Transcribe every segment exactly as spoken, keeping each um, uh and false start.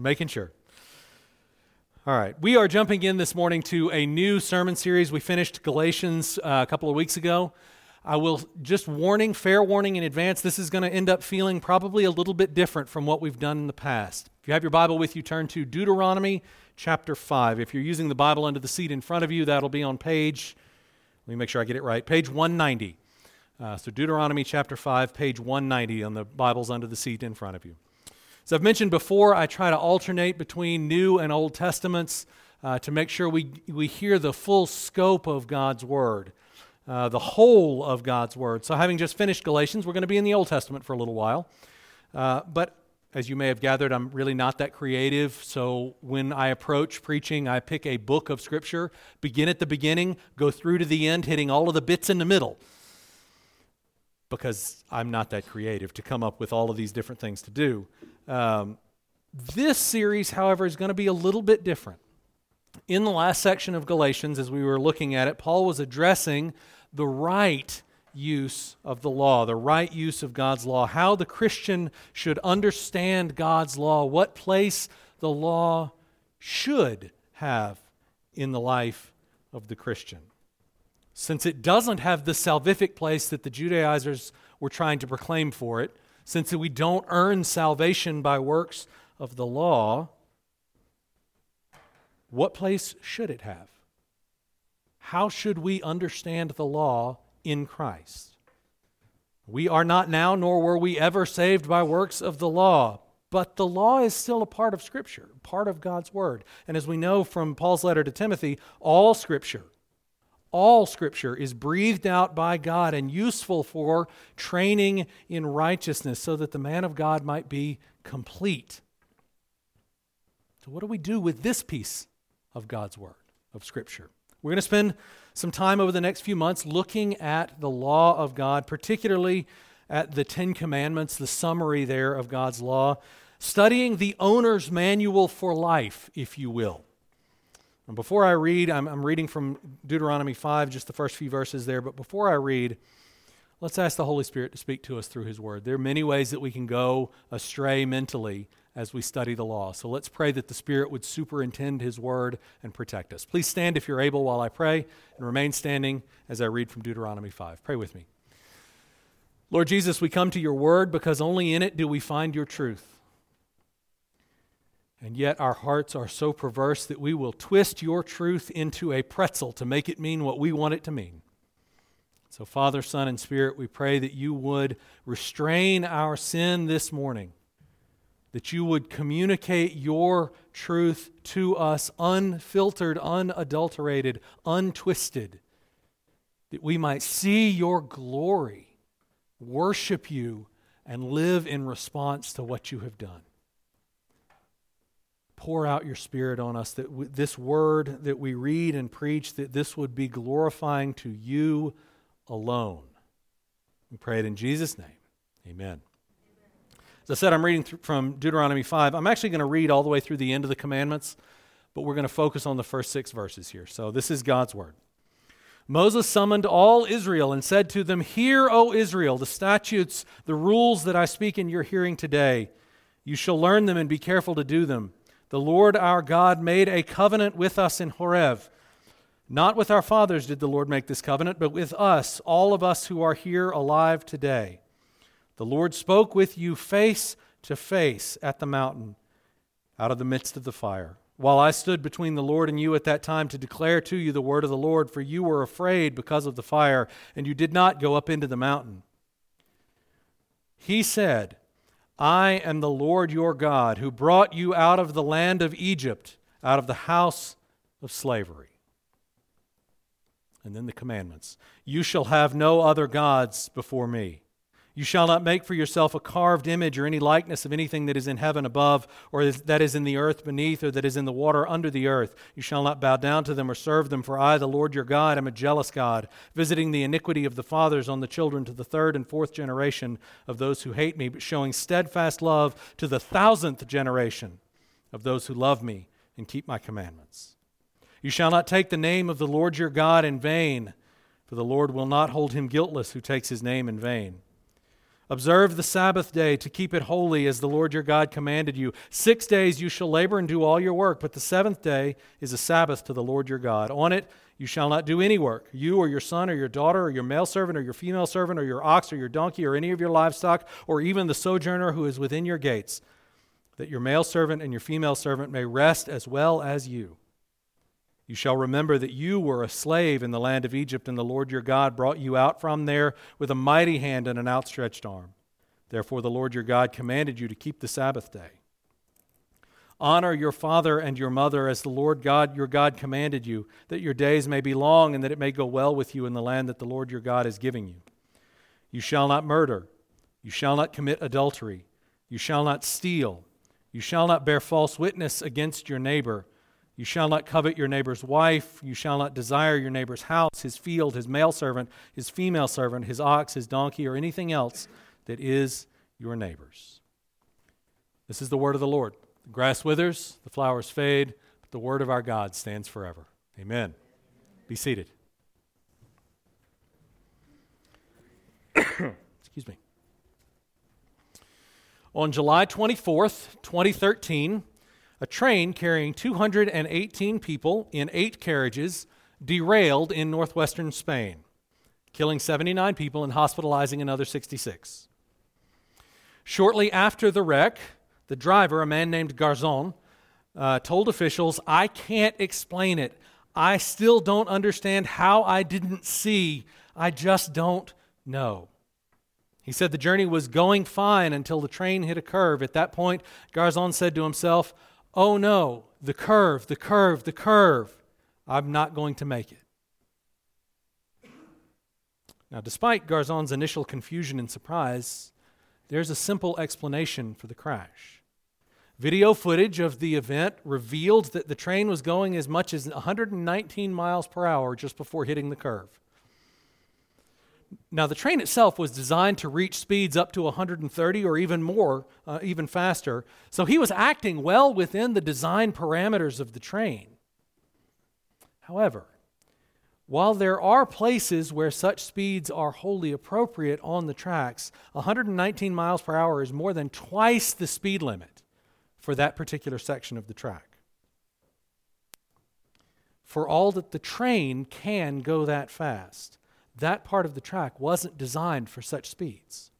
Making sure. All right, we are jumping in this morning to a new sermon series. We finished Galatians uh, a couple of weeks ago. I will just warning, fair warning in advance, this is going to end up feeling probably a little bit different from what we've done in the past. If you have your Bible with you, turn to Deuteronomy chapter five. If you're using the Bible under the seat in front of you, that'll be on page, let me make sure I get it right, page one ninety. Uh, so Deuteronomy chapter five, page one ninety on the Bibles under the seat in front of you. So I've mentioned before, I try to alternate between New and Old Testaments uh, to make sure we, we hear the full scope of God's Word, uh, the whole of God's Word. So having just finished Galatians, we're going to be in the Old Testament for a little while. Uh, but as you may have gathered, I'm really not that creative. So when I approach preaching, I pick a book of Scripture, begin at the beginning, go through to the end, hitting all of the bits in the middle. Because I'm not that creative to come up with all of these different things to do. Um, this series, however, is going to be a little bit different. In the last section of Galatians, as we were looking at it, Paul was addressing the right use of the law, the right use of God's law, how the Christian should understand God's law, what place the law should have in the life of the Christian. Since it doesn't have the salvific place that the Judaizers were trying to proclaim for it, since we don't earn salvation by works of the law, what place should it have? How should we understand the law in Christ? We are not now, nor were we ever saved by works of the law, but the law is still a part of Scripture, part of God's Word. And as we know from Paul's letter to Timothy, all Scripture All Scripture is breathed out by God and useful for training in righteousness so that the man of God might be complete. So what do we do with this piece of God's Word, of Scripture? We're going to spend some time over the next few months looking at the law of God, particularly at the Ten Commandments, the summary there of God's law, studying the owner's manual for life, if you will. And before I read, I'm, I'm reading from Deuteronomy five, just the first few verses there, but before I read, let's ask the Holy Spirit to speak to us through His Word. There are many ways that we can go astray mentally as we study the law. So let's pray that the Spirit would superintend His Word and protect us. Please stand if you're able while I pray, and remain standing as I read from Deuteronomy five. Pray with me. Lord Jesus, we come to Your Word because only in it do we find Your truth. And yet our hearts are so perverse that we will twist Your truth into a pretzel to make it mean what we want it to mean. So Father, Son, and Spirit, we pray that You would restrain our sin this morning, that You would communicate Your truth to us unfiltered, unadulterated, untwisted, that we might see Your glory, worship You, and live in response to what You have done. Pour out Your Spirit on us, that w- this word that we read and preach, that this would be glorifying to You alone. We pray it in Jesus' name. Amen. Amen. As I said, I'm reading th- from Deuteronomy five. I'm actually going to read all the way through the end of the commandments, but we're going to focus on the first six verses here. So this is God's Word. Moses summoned all Israel and said to them, "Hear, O Israel, the statutes, the rules that I speak in your hearing today. You shall learn them and be careful to do them. The Lord our God made a covenant with us in Horeb. Not with our fathers did the Lord make this covenant, but with us, all of us who are here alive today. The Lord spoke with you face to face at the mountain, out of the midst of the fire. While I stood between the Lord and you at that time to declare to you the word of the Lord, for you were afraid because of the fire, and you did not go up into the mountain. He said, I am the Lord your God, who brought you out of the land of Egypt, out of the house of slavery." And then the commandments. "You shall have no other gods before me. You shall not make for yourself a carved image or any likeness of anything that is in heaven above, or that is in the earth beneath, or that is in the water under the earth. You shall not bow down to them or serve them, for I, the Lord your God, am a jealous God, visiting the iniquity of the fathers on the children to the third and fourth generation of those who hate me, but showing steadfast love to the thousandth generation of those who love me and keep my commandments. You shall not take the name of the Lord your God in vain, for the Lord will not hold him guiltless who takes his name in vain. Observe the Sabbath day to keep it holy as the Lord your God commanded you. Six days you shall labor and do all your work, but the seventh day is a Sabbath to the Lord your God. On it you shall not do any work, you or your son or your daughter or your male servant or your female servant or your ox or your donkey or any of your livestock or even the sojourner who is within your gates, that your male servant and your female servant may rest as well as you. You shall remember that you were a slave in the land of Egypt, and the Lord your God brought you out from there with a mighty hand and an outstretched arm. Therefore the Lord your God commanded you to keep the Sabbath day. Honor your father and your mother as the Lord God your God commanded you, that your days may be long and that it may go well with you in the land that the Lord your God is giving you. You shall not murder. You shall not commit adultery. You shall not steal. You shall not bear false witness against your neighbor. You shall not covet your neighbor's wife. You shall not desire your neighbor's house, his field, his male servant, his female servant, his ox, his donkey, or anything else that is your neighbor's. This is the word of the Lord. The grass withers, the flowers fade, but the word of our God stands forever. Amen. Be seated. Excuse me. On July twenty-fourth, twenty thirteen, a train carrying two hundred eighteen people in eight carriages derailed in northwestern Spain, killing seventy-nine people and hospitalizing another sixty-six. Shortly after the wreck, the driver, a man named Garzon, uh, told officials, "I can't explain it. I still don't understand how I didn't see. I just don't know." He said the journey was going fine until the train hit a curve. At that point, Garzon said to himself, "Oh no, the curve, the curve, the curve. I'm not going to make it." Now, despite Garzon's initial confusion and surprise, there's a simple explanation for the crash. Video footage of the event revealed that the train was going as much as one hundred nineteen miles per hour just before hitting the curve. Now, the train itself was designed to reach speeds up to one hundred thirty or even more, uh, even faster, so he was acting well within the design parameters of the train. However, while there are places where such speeds are wholly appropriate on the tracks, one hundred nineteen miles per hour is more than twice the speed limit for that particular section of the track. For all that the train can go that fast, that part of the track wasn't designed for such speeds.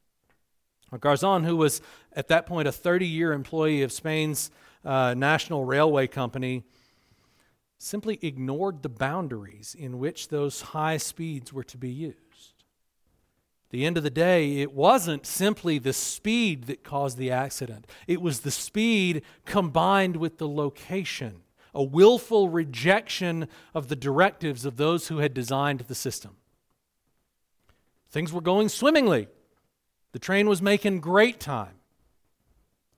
Garzon, who was at that point a thirty-year employee of Spain's uh, national railway company, simply ignored the boundaries in which those high speeds were to be used. At the end of the day, it wasn't simply the speed that caused the accident. It was the speed combined with the location, a willful rejection of the directives of those who had designed the system. Things were going swimmingly. The train was making great time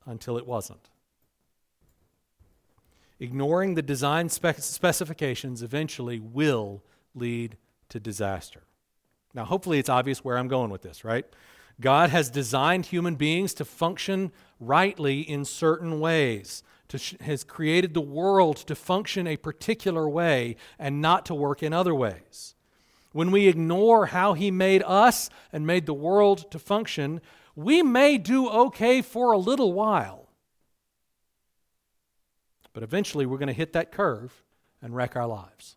until it wasn't. Ignoring the design spec- specifications eventually will lead to disaster. Now, hopefully it's obvious where I'm going with this, right? God has designed human beings to function rightly in certain ways, to sh- has created the world to function a particular way and not to work in other ways. When we ignore how He made us and made the world to function, we may do okay for a little while. But eventually we're going to hit that curve and wreck our lives.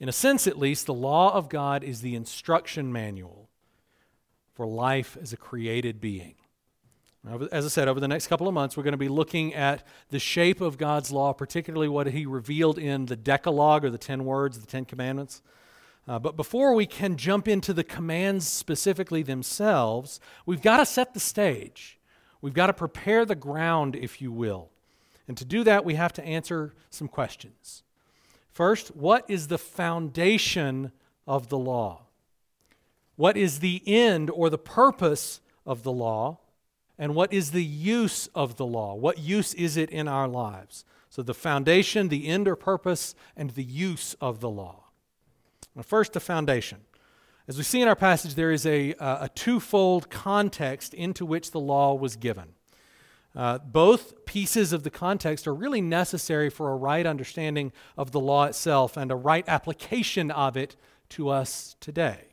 In a sense, at least, the law of God is the instruction manual for life as a created being. As I said, over the next couple of months, we're going to be looking at the shape of God's law, particularly what He revealed in the Decalogue, or the Ten Words, the Ten Commandments. Uh, but before we can jump into the commands specifically themselves, we've got to set the stage. We've got to prepare the ground, if you will. And to do that, we have to answer some questions. First, what is the foundation of the law? What is the end or the purpose of the law? And what is the use of the law? What use is it in our lives? So the foundation, the end or purpose, and the use of the law. Now, first, the foundation. As we see in our passage, there is a, uh, a twofold context into which the law was given. Uh, both pieces of the context are really necessary for a right understanding of the law itself and a right application of it to us today.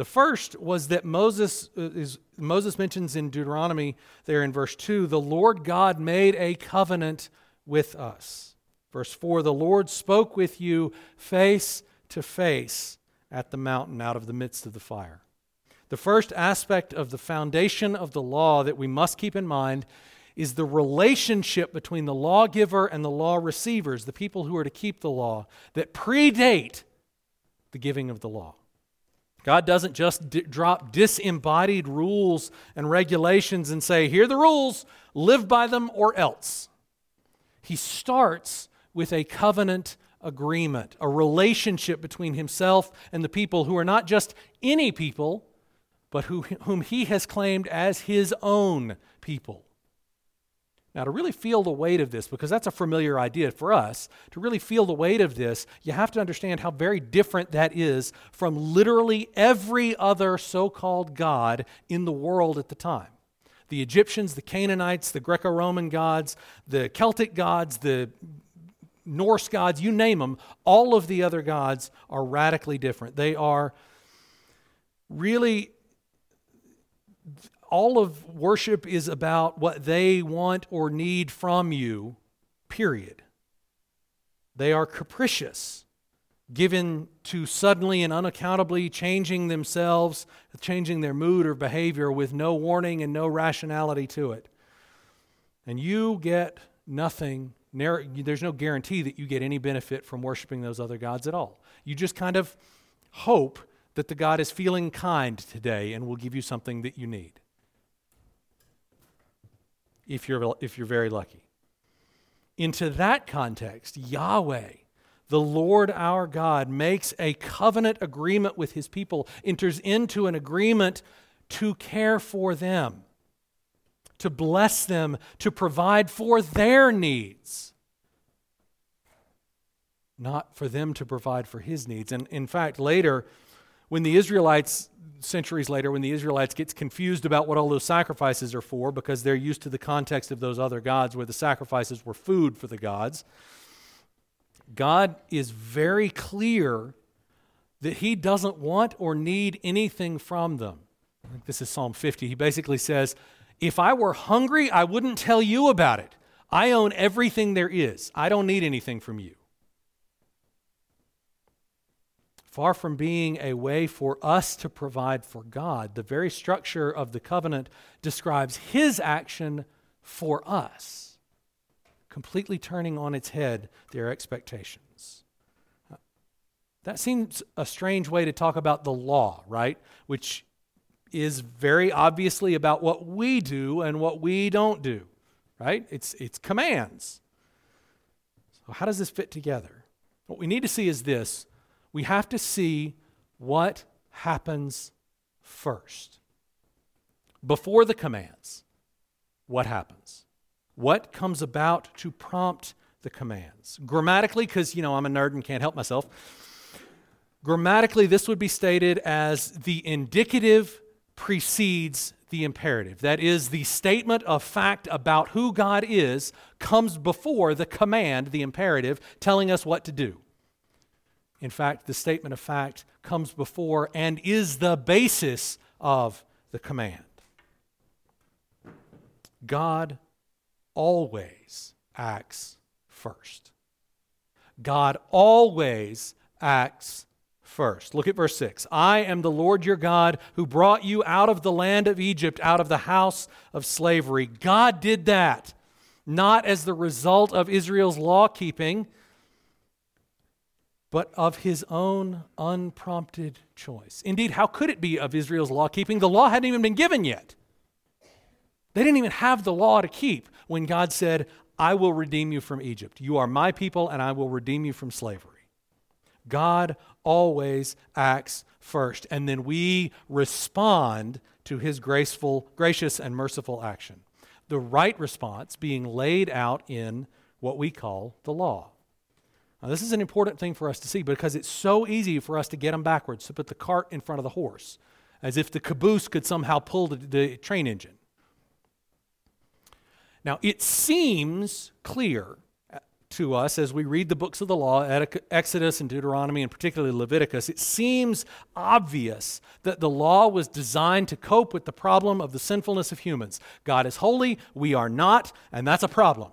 The first was that Moses is Moses mentions in Deuteronomy there in verse two, the Lord God made a covenant with us. Verse four, the Lord spoke with you face to face at the mountain out of the midst of the fire. The first aspect of the foundation of the law that we must keep in mind is the relationship between the lawgiver and the law receivers, the people who are to keep the law, that predate the giving of the law. God doesn't just d- drop disembodied rules and regulations and say, here are the rules, live by them or else. He starts with a covenant agreement, a relationship between himself and the people who are not just any people, but who, whom he has claimed as his own people. Now, to really feel the weight of this, because that's a familiar idea for us, to really feel the weight of this, you have to understand how very different that is from literally every other so-called god in the world at the time. The Egyptians, the Canaanites, the Greco-Roman gods, the Celtic gods, the Norse gods, you name them, all of the other gods are radically different. They are really... all of worship is about what they want or need from you, period. They are capricious, given to suddenly and unaccountably changing themselves, changing their mood or behavior with no warning and no rationality to it. And you get nothing. There's no guarantee that you get any benefit from worshiping those other gods at all. You just kind of hope that the God is feeling kind today and will give you something that you need. If you're, if you're very lucky. Into that context, Yahweh, the Lord our God, makes a covenant agreement with his people, enters into an agreement to care for them, to bless them, to provide for their needs, not for them to provide for his needs. And in fact, later, when the Israelites, centuries later, when the Israelites gets confused about what all those sacrifices are for, because they're used to the context of those other gods where the sacrifices were food for the gods, God is very clear that he doesn't want or need anything from them. I think this is Psalm fifty. He basically says, if I were hungry, I wouldn't tell you about it. I own everything there is. I don't need anything from you. Far from being a way for us to provide for God, the very structure of the covenant describes his action for us, completely turning on its head their expectations. That seems a strange way to talk about the law, right? Which is very obviously about what we do and what we don't do, right? It's, it's commands. So how does this fit together? What we need to see is this. We have to see what happens first. Before the commands, what happens? What comes about to prompt the commands? Grammatically, because, you know, I'm a nerd and can't help myself. Grammatically, this would be stated as the indicative precedes the imperative. That is, the statement of fact about who God is comes before the command, the imperative, telling us what to do. In fact, the statement of fact comes before and is the basis of the command. God always acts first. God always acts first. Look at verse six. I am the Lord your God who brought you out of the land of Egypt, out of the house of slavery. God did that, not as the result of Israel's law-keeping, but of his own unprompted choice. Indeed, how could it be of Israel's law-keeping? The law hadn't even been given yet. They didn't even have the law to keep when God said, I will redeem you from Egypt. You are my people, and I will redeem you from slavery. God always acts first, and then we respond to his graceful, gracious and merciful action. The right response being laid out in what we call the law. Now, this is an important thing for us to see because it's so easy for us to get them backwards, to put the cart in front of the horse, as if the caboose could somehow pull the, the train engine. Now, it seems clear to us as we read the books of the law, Exodus and Deuteronomy, and particularly Leviticus, it seems obvious that the law was designed to cope with the problem of the sinfulness of humans. God is holy, we are not, and that's a problem.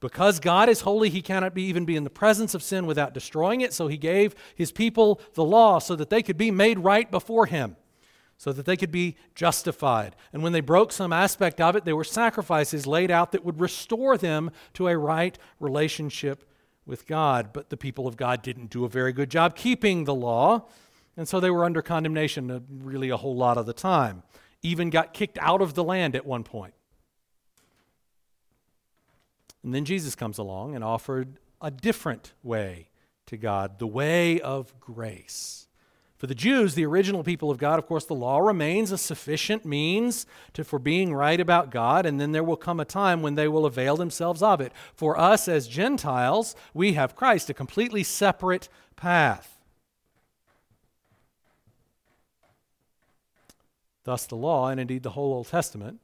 Because God is holy, he cannot be even be in the presence of sin without destroying it, so he gave his people the law so that they could be made right before him, so that they could be justified. And when they broke some aspect of it, there were sacrifices laid out that would restore them to a right relationship with God. But the people of God didn't do a very good job keeping the law, and so they were under condemnation really a whole lot of the time. Even got kicked out of the land at one point. And then Jesus comes along and offered a different way to God, the way of grace. For the Jews, the original people of God, of course, the law remains a sufficient means to, for being right about God, and then there will come a time when they will avail themselves of it. For us as Gentiles, we have Christ, a completely separate path. Thus the law, and indeed the whole Old Testament,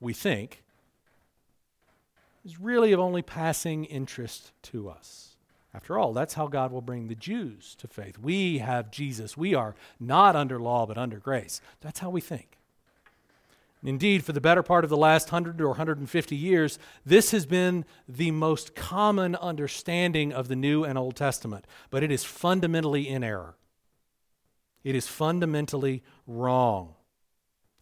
we think, is really of only passing interest to us. After all, that's how God will bring the Jews to faith. We have Jesus. We are not under law, but under grace. That's how we think. Indeed, for the better part of the last one hundred or one hundred fifty years, this has been the most common understanding of the New and Old Testament, but it is fundamentally in error. It is fundamentally wrong.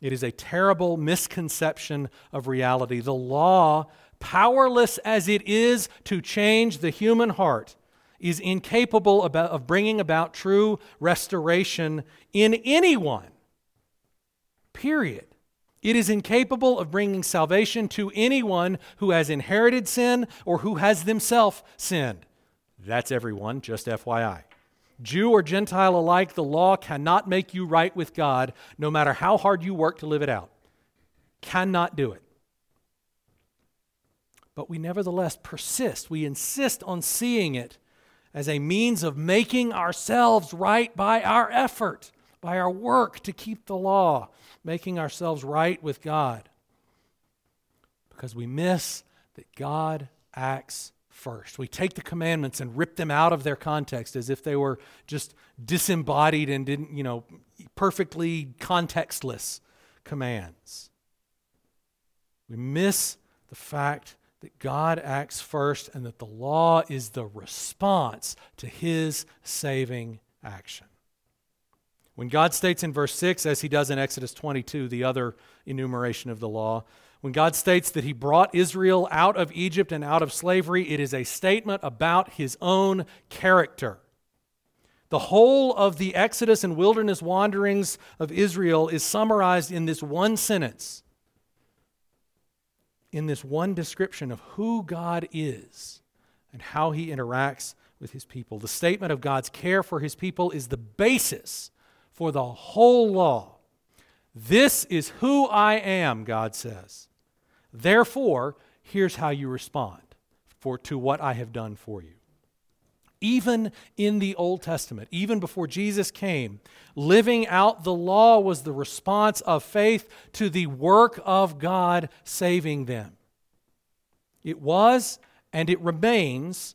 It is a terrible misconception of reality. The law, powerless as it is to change the human heart, is incapable about, of bringing about true restoration in anyone. Period. It is incapable of bringing salvation to anyone who has inherited sin or who has themselves sinned. That's everyone, just F Y I. Jew or Gentile alike, the law cannot make you right with God, no matter how hard you work to live it out. Cannot do it. But we nevertheless persist. We insist on seeing it as a means of making ourselves right by our effort, by our work to keep the law, making ourselves right with God. Because we miss that God acts first. We take the commandments and rip them out of their context as if they were just disembodied and didn't, you know, perfectly contextless commands. We miss the fact that God acts first and that the law is the response to his saving action. When God states in verse six, as he does in Exodus twenty-two, the other enumeration of the law, when God states that he brought Israel out of Egypt and out of slavery, it is a statement about his own character. The whole of the Exodus and wilderness wanderings of Israel is summarized in this one sentence, in this one description of who God is and how he interacts with his people. The statement of God's care for his people is the basis for the whole law. This is who I am, God says. Therefore, here's how you respond for to what I have done for you. Even in the Old Testament, even before Jesus came, living out the law was the response of faith to the work of God saving them. It was, and it remains,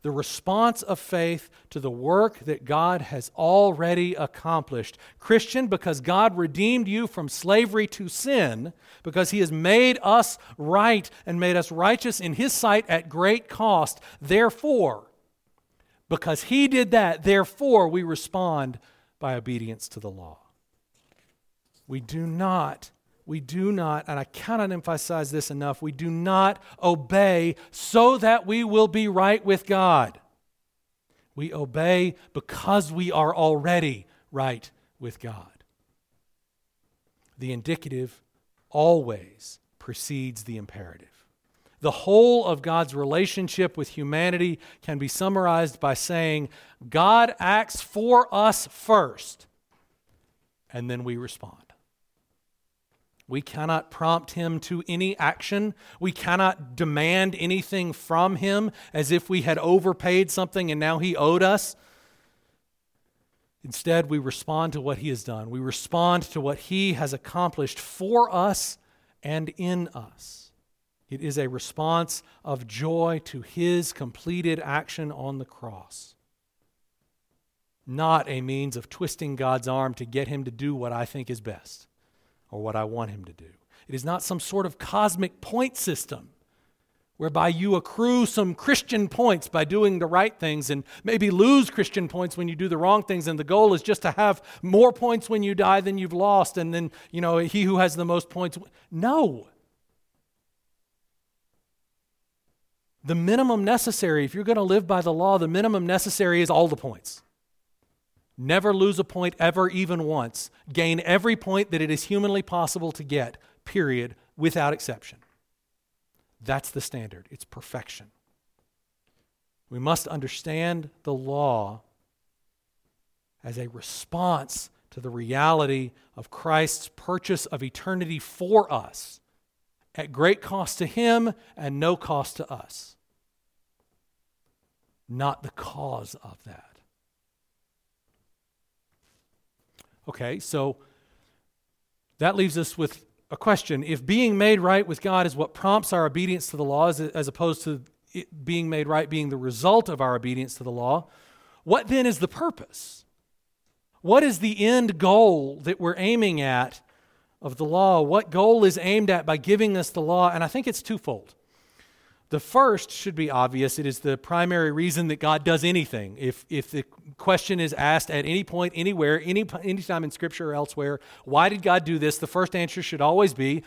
the response of faith to the work that God has already accomplished. Christian, because God redeemed you from slavery to sin, because he has made us right and made us righteous in his sight at great cost, therefore, because he did that, therefore we respond by obedience to the law. We do not, we do not, and I cannot emphasize this enough, we do not obey so that we will be right with God. We obey because we are already right with God. The indicative always precedes the imperative. The whole of God's relationship with humanity can be summarized by saying, God acts for us first, and then we respond. We cannot prompt him to any action. We cannot demand anything from him as if we had overpaid something and now he owed us. Instead, we respond to what he has done. We respond to what he has accomplished for us and in us. It is a response of joy to his completed action on the cross. Not a means of twisting God's arm to get him to do what I think is best or what I want him to do. It is not some sort of cosmic point system whereby you accrue some Christian points by doing the right things and maybe lose Christian points when you do the wrong things, and the goal is just to have more points when you die than you've lost, and then, you know, he who has the most points. No. The minimum necessary, if you're going to live by the law, the minimum necessary is all the points. Never lose a point ever, even once. Gain every point that it is humanly possible to get, period, without exception. That's the standard. It's perfection. We must understand the law as a response to the reality of Christ's purchase of eternity for us, at great cost to him and no cost to us. Not the cause of that. Okay, so that leaves us with a question. If being made right with God is what prompts our obedience to the law, as, as opposed to it being made right being the result of our obedience to the law, what then is the purpose? What is the end goal that we're aiming at of the law? What goal is aimed at by giving us the law? And I think it's twofold. The first should be obvious. It is the primary reason that God does anything. If if the question is asked at any point, anywhere, any anytime in Scripture or elsewhere, why did God do this? The first answer should always be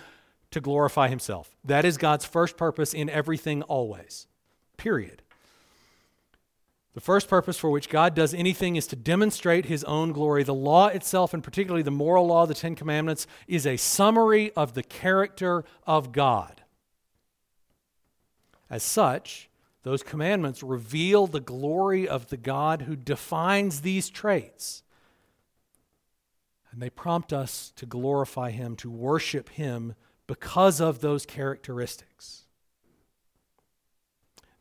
to glorify himself. That is God's first purpose in everything always, period. The first purpose for which God does anything is to demonstrate his own glory. The law itself, and particularly the moral law, the Ten Commandments, is a summary of the character of God. As such, those commandments reveal the glory of the God who defines these traits. And they prompt us to glorify him, to worship him because of those characteristics.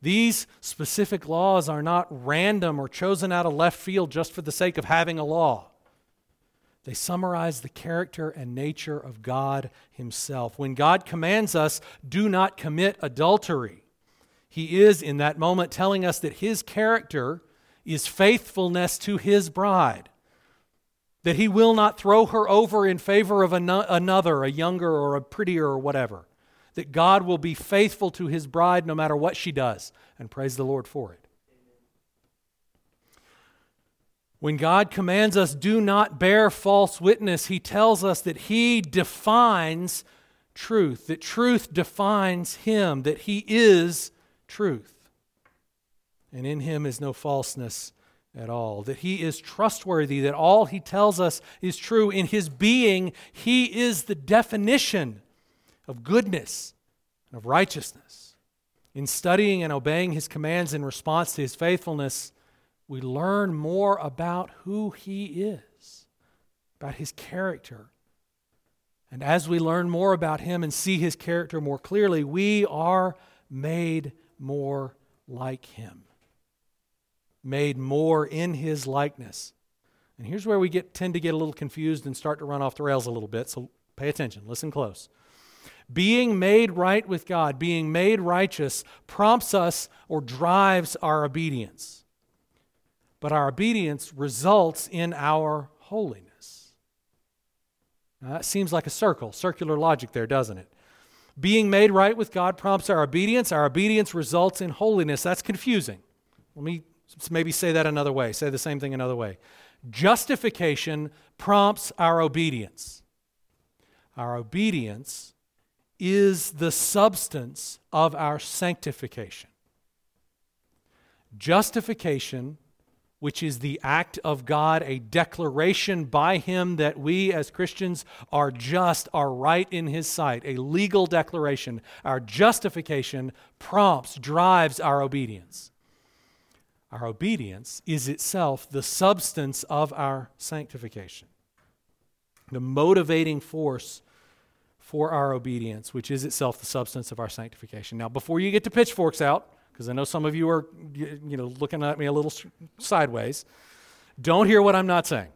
These specific laws are not random or chosen out of left field just for the sake of having a law. They summarize the character and nature of God himself. When God commands us, do not commit adultery, he is, in that moment, telling us that his character is faithfulness to his bride, that he will not throw her over in favor of an- another, a younger or a prettier or whatever, that God will be faithful to his bride no matter what she does, and praise the Lord for it. When God commands us, do not bear false witness, he tells us that he defines truth, that truth defines him, that he is truth, and in him is no falseness at all, that he is trustworthy, that all he tells us is true. In his being, he is the definition of goodness and of righteousness. In studying and obeying his commands in response to his faithfulness, we learn more about who he is, about his character. And as we learn more about him and see his character more clearly, we are made more like him, made more in his likeness. And here's where we get tend to get a little confused and start to run off the rails a little bit, so pay attention, listen close. Being made right with God, being made righteous, prompts us or drives our obedience. But our obedience results in our holiness. Now that seems like a circle, circular logic there, doesn't it? Being made right with God prompts our obedience. Our obedience results in holiness. That's confusing. Let me maybe say that another way. Say the same thing another way. Justification prompts our obedience. Our obedience is the substance of our sanctification. Justification, which is the act of God, a declaration by him that we as Christians are just, are right in his sight, a legal declaration. Our justification prompts, drives our obedience. Our obedience is itself the substance of our sanctification, the motivating force for our obedience, which is itself the substance of our sanctification. Now, before you get the pitchforks out, because I know some of you are, you know, looking at me a little sideways. Don't hear what I'm not saying.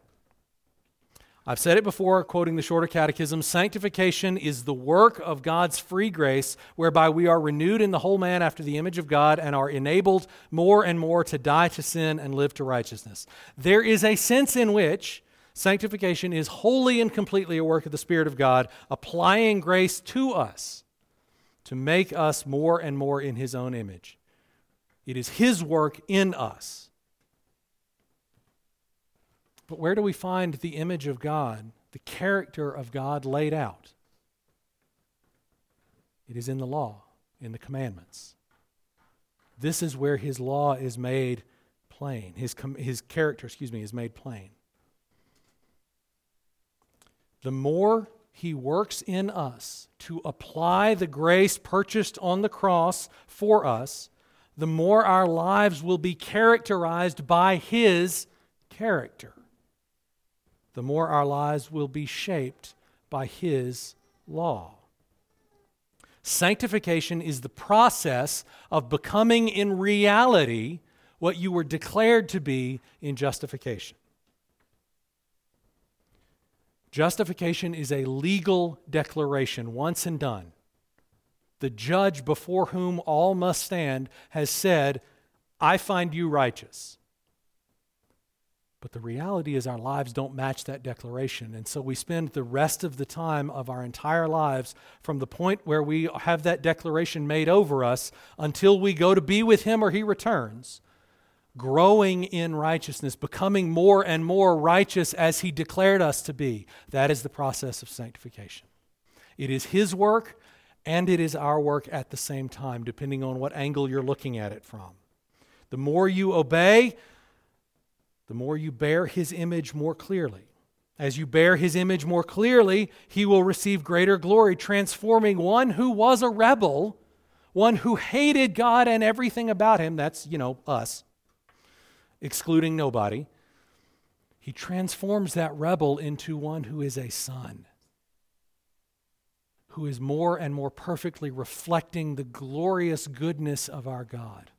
I've said it before, quoting the Shorter Catechism, sanctification is the work of God's free grace, whereby we are renewed in the whole man after the image of God and are enabled more and more to die to sin and live to righteousness. There is a sense in which sanctification is wholly and completely a work of the Spirit of God, applying grace to us to make us more and more in His own image. It is His work in us. But where do we find the image of God, the character of God laid out? It is in the law, in the commandments. This is where His law is made plain. His com- His character, excuse me, is made plain. The more He works in us to apply the grace purchased on the cross for us, the more our lives will be characterized by His character. The more our lives will be shaped by His law. Sanctification is the process of becoming in reality what you were declared to be in justification. Justification is a legal declaration, once and done. The judge before whom all must stand has said, I find you righteous. But the reality is our lives don't match that declaration. And so we spend the rest of the time of our entire lives from the point where we have that declaration made over us until we go to be with Him or He returns, growing in righteousness, becoming more and more righteous as He declared us to be. That is the process of sanctification. It is His work and it is our work at the same time, depending on what angle you're looking at it from. The more you obey, the more you bear His image more clearly. As you bear His image more clearly, He will receive greater glory, transforming one who was a rebel, one who hated God and everything about Him, that's, you know, us, excluding nobody. He transforms that rebel into one who is a son, who is more and more perfectly reflecting the glorious goodness of our God,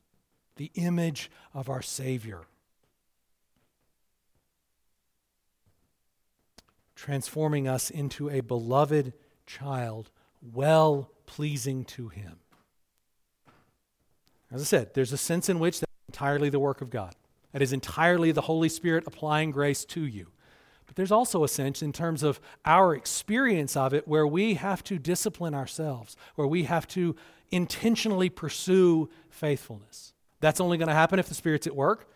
the image of our Savior. Transforming us into a beloved child, well pleasing to Him. As I said, there's a sense in which that's entirely the work of God. That is entirely the Holy Spirit applying grace to you. But there's also a sense in terms of our experience of it where we have to discipline ourselves, where we have to intentionally pursue faithfulness. That's only going to happen if the Spirit's at work.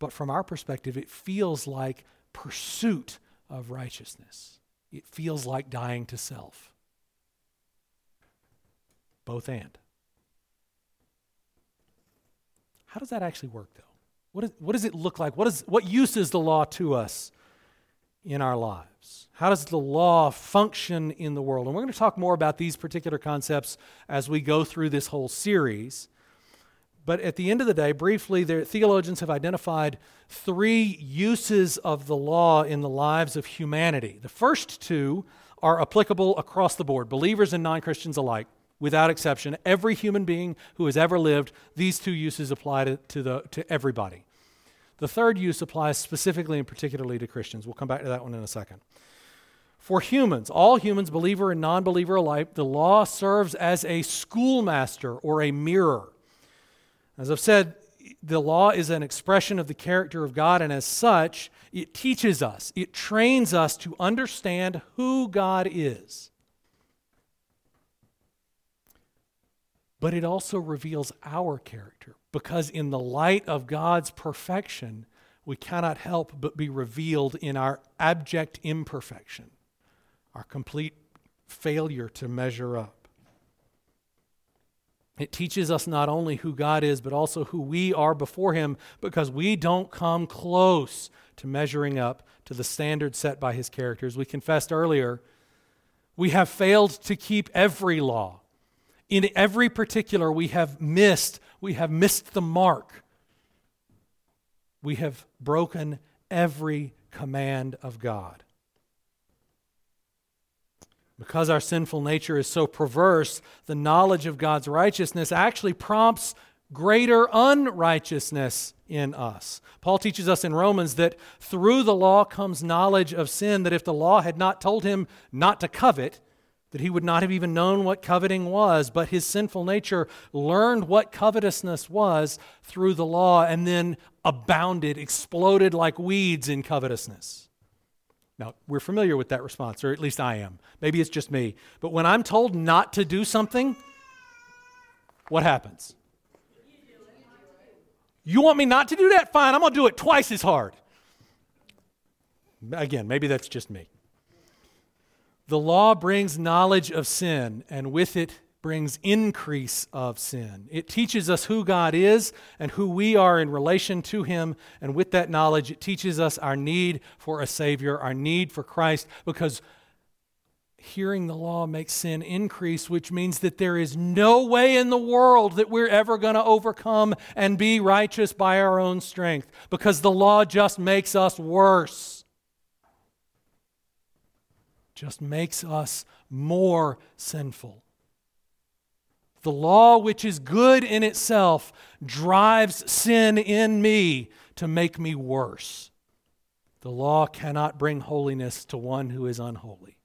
But from our perspective, it feels like pursuit of righteousness. It feels like dying to self. Both and. How does that actually work, though? What, is, what does it look like? What, is, what use is the law to us in our lives? How does the law function in the world? And we're going to talk more about these particular concepts as we go through this whole series. But at the end of the day, briefly, there, theologians have identified three uses of the law in the lives of humanity. The first two are applicable across the board, believers and non-Christians alike, without exception. Every human being who has ever lived, these two uses apply to, to, the, to everybody. The third use applies specifically and particularly to Christians. We'll come back to that one in a second. For humans, all humans, believer and non-believer alike, the law serves as a schoolmaster or a mirror. As I've said, the law is an expression of the character of God, and as such, it teaches us, it trains us to understand who God is. But it also reveals our character, because in the light of God's perfection, we cannot help but be revealed in our abject imperfection, our complete failure to measure up. It teaches us not only who God is, but also who we are before Him, because we don't come close to measuring up to the standard set by His character. As we confessed earlier, we have failed to keep every law. In every particular, we have missed, we have missed the mark. We have broken every command of God. Because our sinful nature is so perverse, the knowledge of God's righteousness actually prompts greater unrighteousness in us. Paul teaches us in Romans that through the law comes knowledge of sin, that if the law had not told him not to covet, that he would not have even known what coveting was, but his sinful nature learned what covetousness was through the law and then abounded, exploded like weeds in covetousness. Now, we're familiar with that response, or at least I am. Maybe it's just me. But when I'm told not to do something, what happens? You want me not to do that? Fine, I'm going to do it twice as hard. Again, maybe that's just me. The law brings knowledge of sin, and with it brings increase of sin. It teaches us who God is and who we are in relation to Him, and with that knowledge, it teaches us our need for a Savior, our need for Christ, because hearing the law makes sin increase, which means that there is no way in the world that we're ever going to overcome and be righteous by our own strength, because the law just makes us worse. Just makes us more sinful. The law, which is good in itself, drives sin in me to make me worse. The law cannot bring holiness to one who is unholy.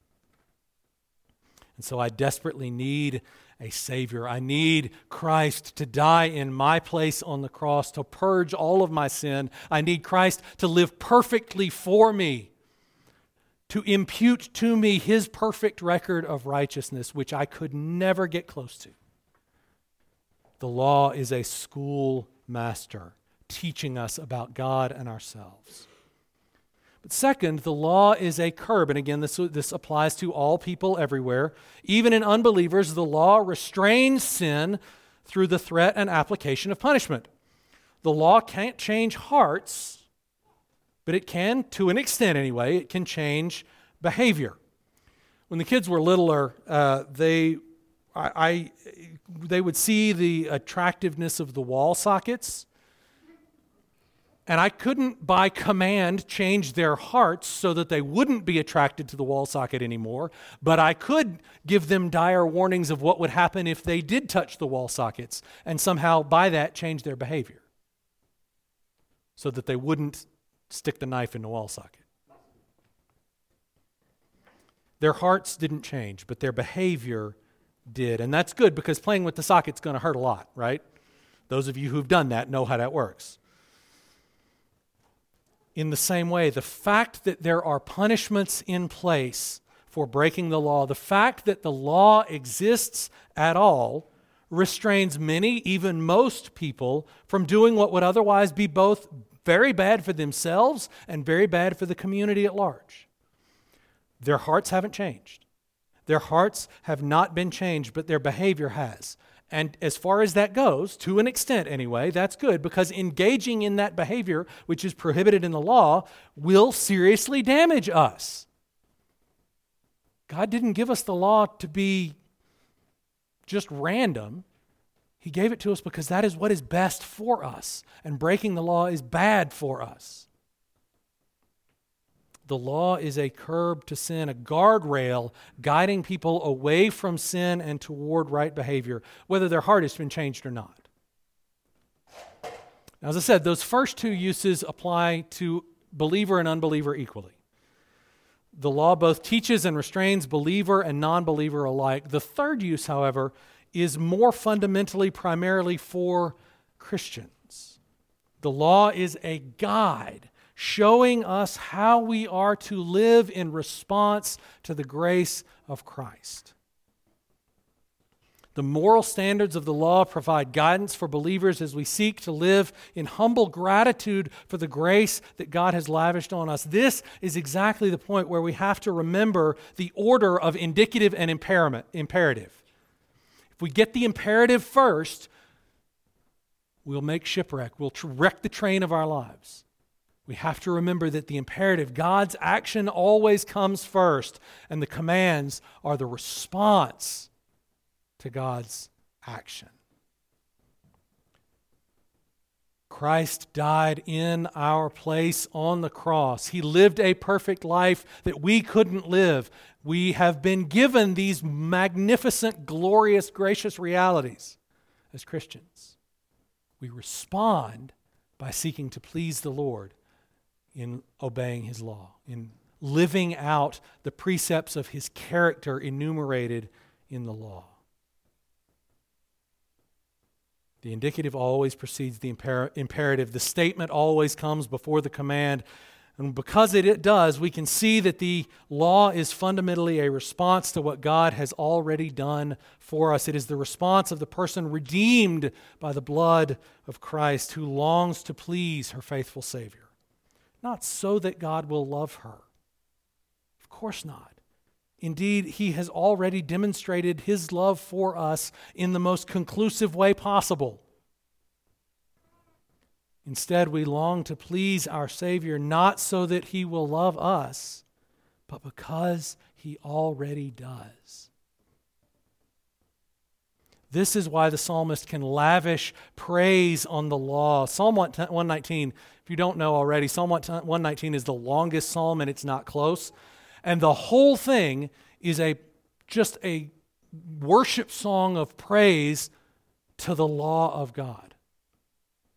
And so I desperately need a Savior. I need Christ to die in my place on the cross, to purge all of my sin. I need Christ to live perfectly for me, to impute to me His perfect record of righteousness, which I could never get close to. The law is a school master teaching us about God and ourselves. But second, the law is a curb. And again, this, this applies to all people everywhere. Even in unbelievers, the law restrains sin through the threat and application of punishment. The law can't change hearts, but it can, to an extent anyway, it can change behavior. When the kids were littler, uh, they I, I, they would see the attractiveness of the wall sockets, and I couldn't by command change their hearts so that they wouldn't be attracted to the wall socket anymore, but I could give them dire warnings of what would happen if they did touch the wall sockets, and somehow by that change their behavior so that they wouldn't stick the knife in the wall socket. Their hearts didn't change, but their behavior did. And that's good, because playing with the socket's going to hurt a lot, right? Those of you who've done that know how that works. In the same way, the fact that there are punishments in place for breaking the law, the fact that the law exists at all, restrains many, even most people, from doing what would otherwise be both very bad for themselves and very bad for the community at large. Their hearts haven't changed. Their hearts have not been changed, but their behavior has. And as far as that goes, to an extent anyway, that's good, because engaging in that behavior, which is prohibited in the law, will seriously damage us. God didn't give us the law to be just random. He gave it to us because that is what is best for us, and breaking the law is bad for us. The law is a curb to sin, a guardrail guiding people away from sin and toward right behavior, whether their heart has been changed or not. Now, as I said, those first two uses apply to believer and unbeliever equally. The law both teaches and restrains believer and non-believer alike. The third use, however, is more fundamentally primarily for Christians. The law is a guide showing us how we are to live in response to the grace of Christ. The moral standards of the law provide guidance for believers as we seek to live in humble gratitude for the grace that God has lavished on us. This is exactly the point where we have to remember the order of indicative and imperative. If we get the imperative first, we'll make shipwreck. We'll wreck the train of our lives. We have to remember that the imperative, God's action, always comes first, and the commands are the response to God's action. Christ died in our place on the cross. He lived a perfect life that we couldn't live. We have been given these magnificent, glorious, gracious realities as Christians. We respond by seeking to please the Lord in obeying his law, in living out the precepts of his character enumerated in the law. The indicative always precedes the imper- imperative. The statement always comes before the command. And because it, it does, we can see that the law is fundamentally a response to what God has already done for us. It is the response of the person redeemed by the blood of Christ who longs to please her faithful Savior. Not so that God will love her. Of course not. Indeed, he has already demonstrated his love for us in the most conclusive way possible. Instead, we long to please our Savior not so that he will love us, but because he already does. This is why the psalmist can lavish praise on the law. Psalm one nineteen, if you don't know already, Psalm one nineteen is the longest psalm and it's not close. And the whole thing is a just a worship song of praise to the law of God,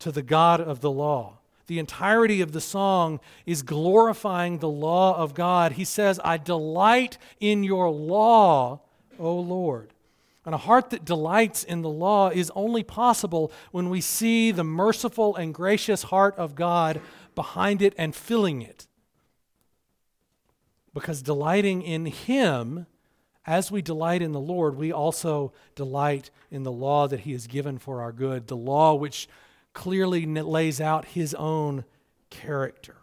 to the God of the law. The entirety of the song is glorifying the law of God. He says, "I delight in your law, O Lord." And a heart that delights in the law is only possible when we see the merciful and gracious heart of God behind it and filling it. Because delighting in him, as we delight in the Lord, we also delight in the law that he has given for our good, the law which clearly lays out his own character.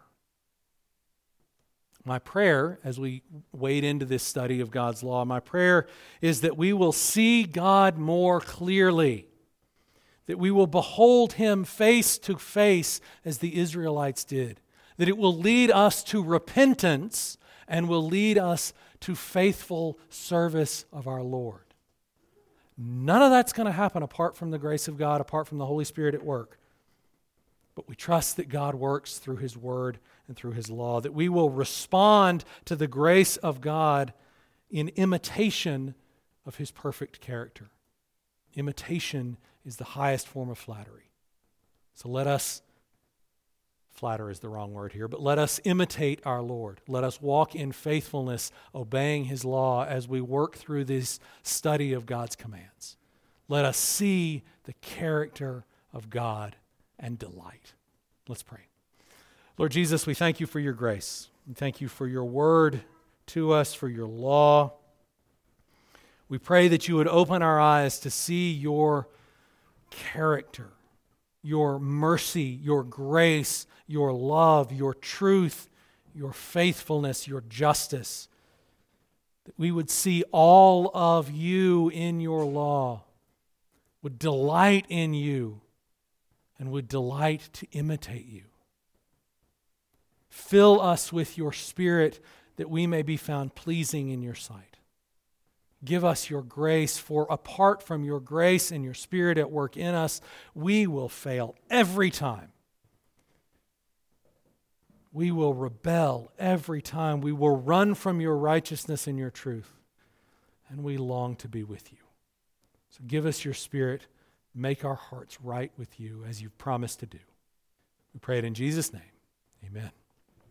My prayer, as we wade into this study of God's law, my prayer is that we will see God more clearly, that we will behold him face to face as the Israelites did, that it will lead us to repentance and will lead us to faithful service of our Lord. None of that's going to happen apart from the grace of God, apart from the Holy Spirit at work. But we trust that God works through his word and through his law, that we will respond to the grace of God in imitation of his perfect character. Imitation is the highest form of flattery. So let us, flatter is the wrong word here, but let us imitate our Lord. Let us walk in faithfulness, obeying his law as we work through this study of God's commands. Let us see the character of God and delight. Let's pray. Lord Jesus, we thank you for your grace. We thank you for your word to us, for your law. We pray that you would open our eyes to see your character, your mercy, your grace, your love, your truth, your faithfulness, your justice. That we would see all of you in your law, would delight in you, and would delight to imitate you. Fill us with your Spirit that we may be found pleasing in your sight. Give us your grace, for apart from your grace and your Spirit at work in us, we will fail every time. We will rebel every time. We will run from your righteousness and your truth, and we long to be with you. So give us your Spirit. Make our hearts right with you as you've promised to do. We pray it in Jesus' name. Amen.